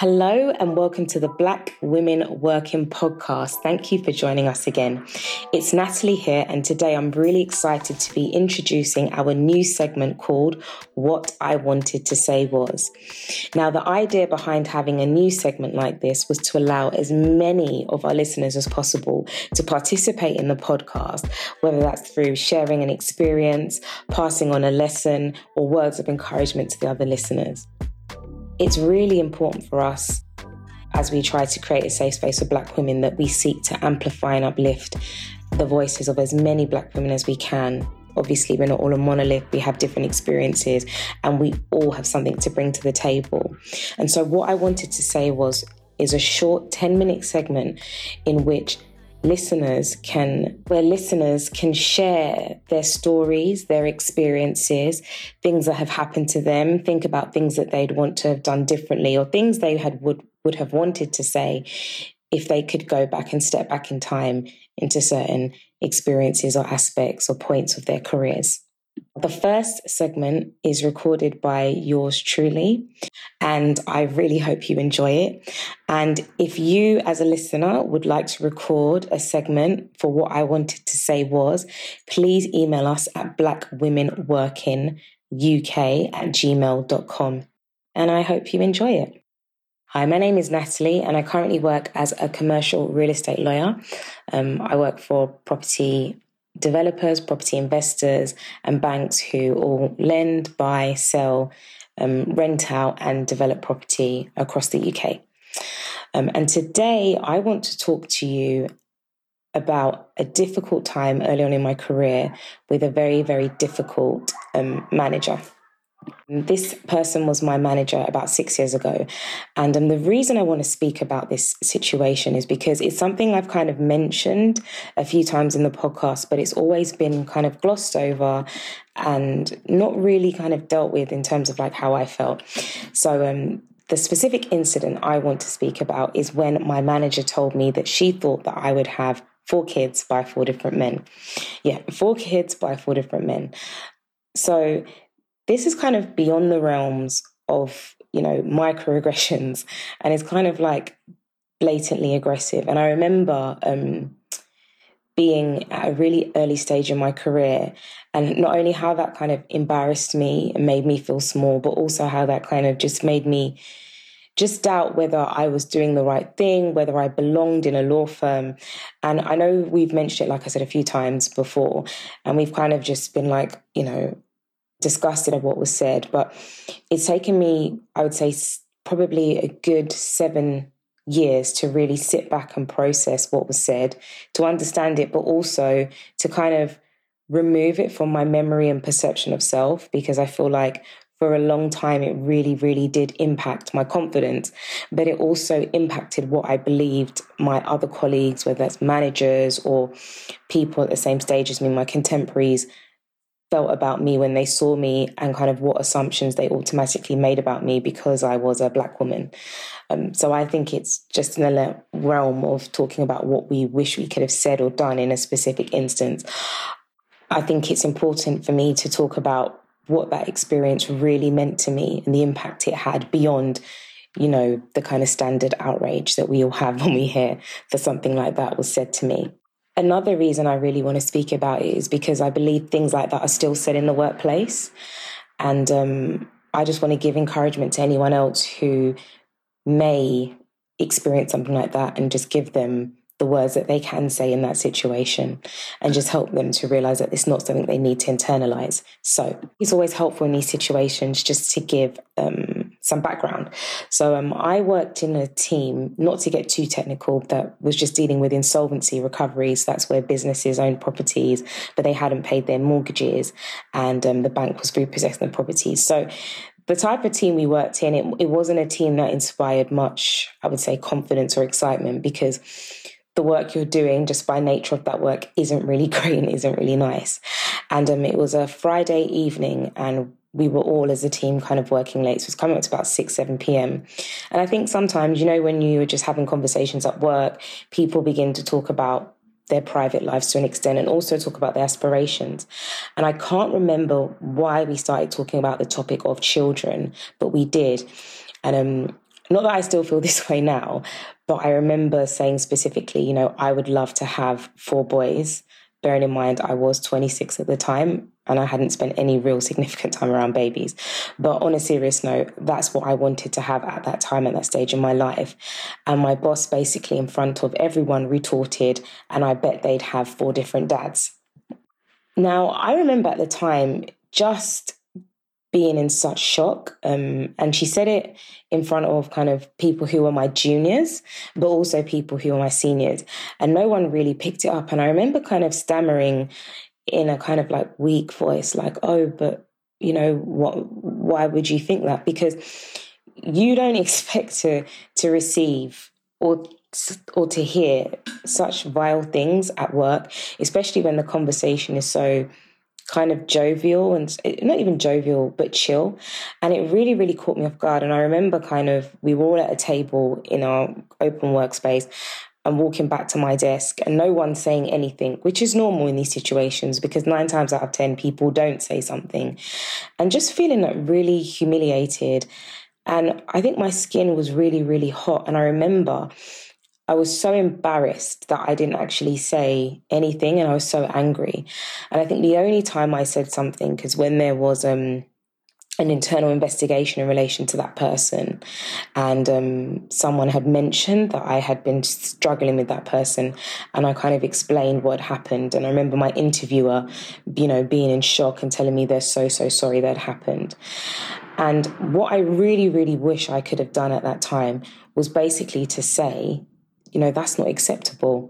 Hello and welcome to the Black Women Working Podcast. Thank you for joining us again. It's Natalie here, and today I'm really excited to be introducing our new segment called What I Wanted to Say Was. Now, the idea behind having a new segment like this was to allow as many of our listeners as possible to participate in the podcast, whether that's through sharing an experience, passing on a lesson, or words of encouragement to the other listeners. It's really important for us as we try to create a safe space for Black women that we seek to amplify and uplift the voices of as many Black women as we can. Obviously, we're not all a monolith. We have different experiences and we all have something to bring to the table. And so what I wanted to say is a short 10-minute segment in which listeners can share their stories, their experiences, things that have happened to them, think about things that they'd want to have done differently or things they would have wanted to say if they could go back and step back in time into certain experiences or aspects or points of their careers. The first segment is recorded by yours truly, and I really hope you enjoy it. And if you as a listener would like to record a segment for What I Wanted to Say Was, please email us at blackwomenworkinguk@gmail.com. And I hope you enjoy it. Hi, my name is Natalie and I currently work as a commercial real estate lawyer. I work for property developers, property investors, and banks who all lend, buy, sell, rent out, and develop property across the UK. And today I want to talk to you about a difficult time early on in my career with a very, very difficult manager. This person was my manager about 6 years ago, and the reason I want to speak about this situation is because it's something I've kind of mentioned a few times in the podcast, but it's always been kind of glossed over and not really kind of dealt with in terms of like how I felt. So the specific incident I want to speak about is when my manager told me that she thought that I would have 4 kids by 4 different men. Yeah, 4 kids by 4 different men. So this is kind of beyond the realms of, microaggressions, and it's kind of like blatantly aggressive. And I remember being at a really early stage in my career, and not only how that kind of embarrassed me and made me feel small, but also how that kind of just made me just doubt whether I was doing the right thing, whether I belonged in a law firm. And I know we've mentioned it, like I said, a few times before, and we've kind of just been like, disgusted at what was said, but it's taken me, I would say, probably a good 7 years to really sit back and process what was said, to understand it, but also to kind of remove it from my memory and perception of self, because I feel like for a long time it really, really did impact my confidence, but it also impacted what I believed my other colleagues, whether that's managers or people at the same stage as me, my contemporaries, felt about me when they saw me, and kind of what assumptions they automatically made about me because I was a Black woman. So I think it's just in the realm of talking about what we wish we could have said or done in a specific instance. I think it's important for me to talk about what that experience really meant to me and the impact it had beyond, the kind of standard outrage that we all have when we hear that something like that was said to me. Another reason I really want to speak about it is because I believe things like that are still said in the workplace. And I just want to give encouragement to anyone else who may experience something like that, and just give them the words that they can say in that situation and just help them to realize that it's not something they need to internalize. So it's always helpful in these situations just to give some background. So I worked in a team, not to get too technical, that was just dealing with insolvency recoveries. That's where businesses own properties, but they hadn't paid their mortgages, and the bank was repossessing the properties. So the type of team we worked in, it wasn't a team that inspired much, I would say, confidence or excitement, because the work you're doing, just by nature of that work, isn't really great and isn't really nice. And it was a Friday evening, and we were all as a team kind of working late. So it was coming up to about 6, 7 p.m. And I think sometimes, when you are just having conversations at work, people begin to talk about their private lives to an extent and also talk about their aspirations. And I can't remember why we started talking about the topic of children, but we did. And Not that I still feel this way now, but I remember saying specifically, you know, I would love to have 4 boys, bearing in mind I was 26 at the time and I hadn't spent any real significant time around babies. But on a serious note, that's what I wanted to have at that time, at that stage in my life. And my boss basically in front of everyone retorted, and I bet they'd have 4 different dads. Now, I remember at the time just being in such shock. And she said it in front of kind of people who were my juniors, but also people who were my seniors. And no one really picked it up. And I remember kind of stammering in a kind of like weak voice, like, oh, but, you know, why would you think that? Because you don't expect to receive or to hear such vile things at work, especially when the conversation is so kind of jovial, and not even jovial, but chill. And it really, really caught me off guard. And I remember kind of, we were all at a table in our open workspace and walking back to my desk and no one saying anything, which is normal in these situations because 9 times out of 10, people don't say something. And just feeling like really humiliated. And I think my skin was really, really hot. And I remember I was so embarrassed that I didn't actually say anything, and I was so angry. And I think the only time I said something is when there was an internal investigation in relation to that person, and someone had mentioned that I had been struggling with that person, and I kind of explained what happened. And I remember my interviewer, you know, being in shock and telling me they're so sorry that happened. And what I really, really wish I could have done at that time was basically to say, you know, that's not acceptable.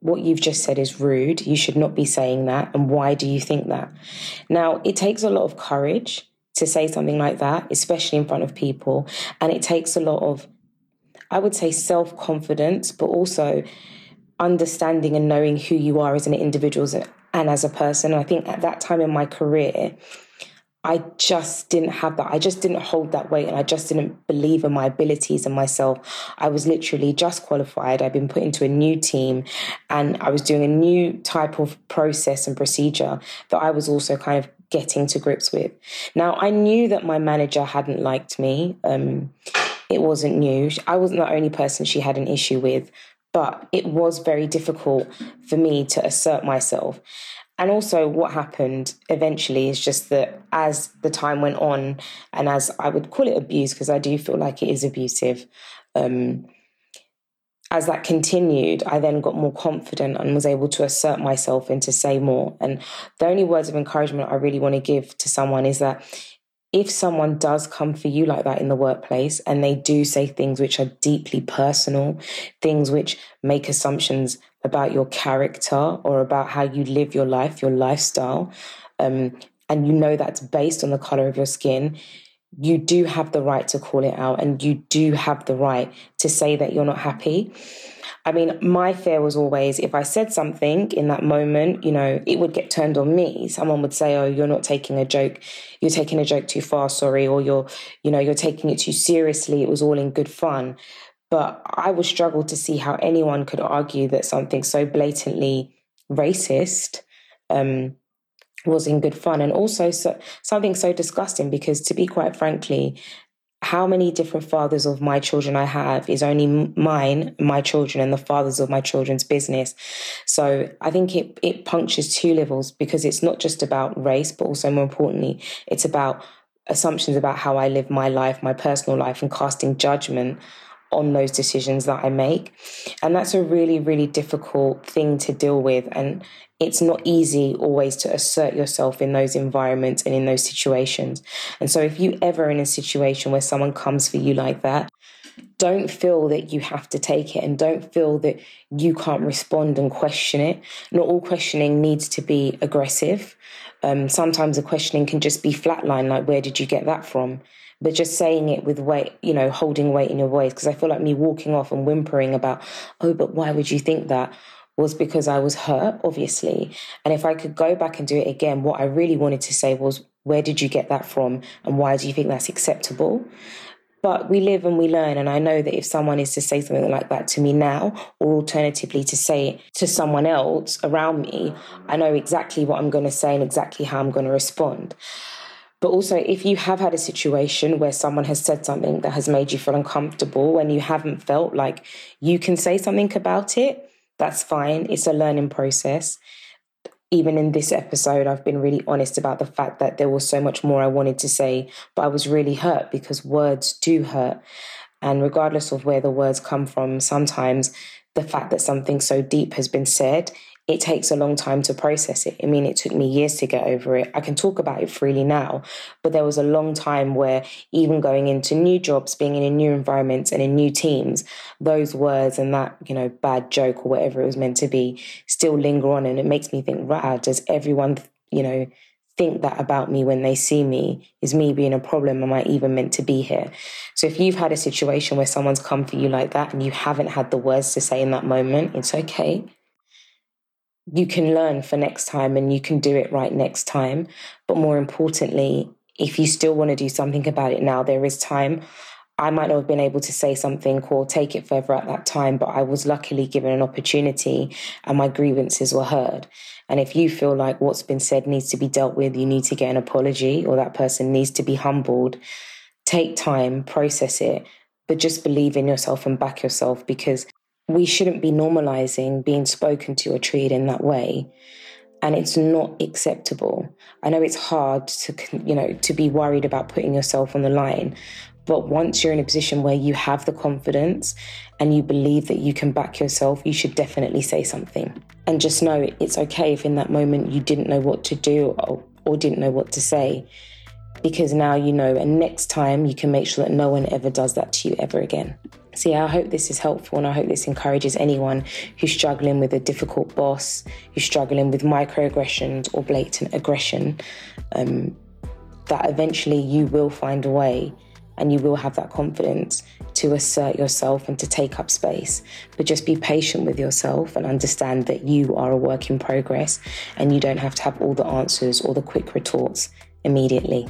What you've just said is rude. You should not be saying that. And why do you think that? Now, it takes a lot of courage to say something like that, especially in front of people. And it takes a lot of, I would say, self-confidence, but also understanding and knowing who you are as an individual and as a person. And I think at that time in my career, I just didn't have that. I just didn't hold that weight, and I just didn't believe in my abilities and myself. I was literally just qualified. I'd been put into a new team, and I was doing a new type of process and procedure that I was also kind of getting to grips with. Now, I knew that my manager hadn't liked me. It wasn't new. I wasn't the only person she had an issue with, but it was very difficult for me to assert myself. And also what happened eventually is just that as the time went on, and as I would call it abuse, because I do feel like it is abusive, as that continued, I then got more confident and was able to assert myself and to say more. And the only words of encouragement I really want to give to someone is that if someone does come for you like that in the workplace, and they do say things which are deeply personal, things which make assumptions about your character or about how you live your life, your lifestyle, and you know that's based on the color of your skin, you do have the right to call it out, and you do have the right to say that you're not happy. I mean, my fear was always, if I said something in that moment, you know, it would get turned on me. Someone would say, oh, you're not taking a joke. You're taking a joke too far, sorry. Or you're taking it too seriously. It was all in good fun. But I would struggle to see how anyone could argue that something so blatantly racist was in good fun. And also something so disgusting, because to be quite frankly, how many different fathers of my children I have is only mine, my children, and the fathers of my children's business. So I think it punctures 2 levels, because it's not just about race, but also more importantly, it's about assumptions about how I live my life, my personal life, and casting judgment on those decisions that I make. And that's a really, really difficult thing to deal with. And it's not easy always to assert yourself in those environments and in those situations. And so if you ever in a situation where someone comes for you like that, don't feel that you have to take it, and don't feel that you can't respond and question it. Not all questioning needs to be aggressive. Sometimes the questioning can just be flatline, like, where did you get that from? But just saying it with weight, you know, holding weight in your voice. Because I feel like me walking off and whimpering about, oh, but why would you think that, was because I was hurt, obviously. And if I could go back and do it again, what I really wanted to say was, where did you get that from? And why do you think that's acceptable? But we live and we learn. And I know that if someone is to say something like that to me now, or alternatively to say it to someone else around me, I know exactly what I'm going to say and exactly how I'm going to respond. But also, if you have had a situation where someone has said something that has made you feel uncomfortable and you haven't felt like you can say something about it, that's fine. It's a learning process. Even in this episode, I've been really honest about the fact that there was so much more I wanted to say, but I was really hurt because words do hurt. And regardless of where the words come from, sometimes the fact that something so deep has been said, it takes a long time to process it. I mean, it took me years to get over it. I can talk about it freely now, but there was a long time where even going into new jobs, being in a new environment and in new teams, those words and that, bad joke or whatever it was meant to be still linger on. And it makes me think, wow, does everyone, think that about me when they see me? Is me being a problem? Am I even meant to be here? So if you've had a situation where someone's come for you like that and you haven't had the words to say in that moment, it's okay. You can learn for next time and you can do it right next time. But more importantly, if you still want to do something about it now, there is time. I might not have been able to say something or take it further at that time, but I was luckily given an opportunity and my grievances were heard. And if you feel like what's been said needs to be dealt with, you need to get an apology or that person needs to be humbled, take time, process it, but just believe in yourself and back yourself, because we shouldn't be normalizing being spoken to or treated in that way. And it's not acceptable. I know it's hard to be worried about putting yourself on the line. But once you're in a position where you have the confidence and you believe that you can back yourself, you should definitely say something. And just know it's okay if in that moment you didn't know what to do or didn't know what to say. Because now you know, and next time you can make sure that no one ever does that to you ever again. So yeah, I hope this is helpful and I hope this encourages anyone who's struggling with a difficult boss, who's struggling with microaggressions or blatant aggression, that eventually you will find a way and you will have that confidence to assert yourself and to take up space. But just be patient with yourself and understand that you are a work in progress and you don't have to have all the answers or the quick retorts immediately.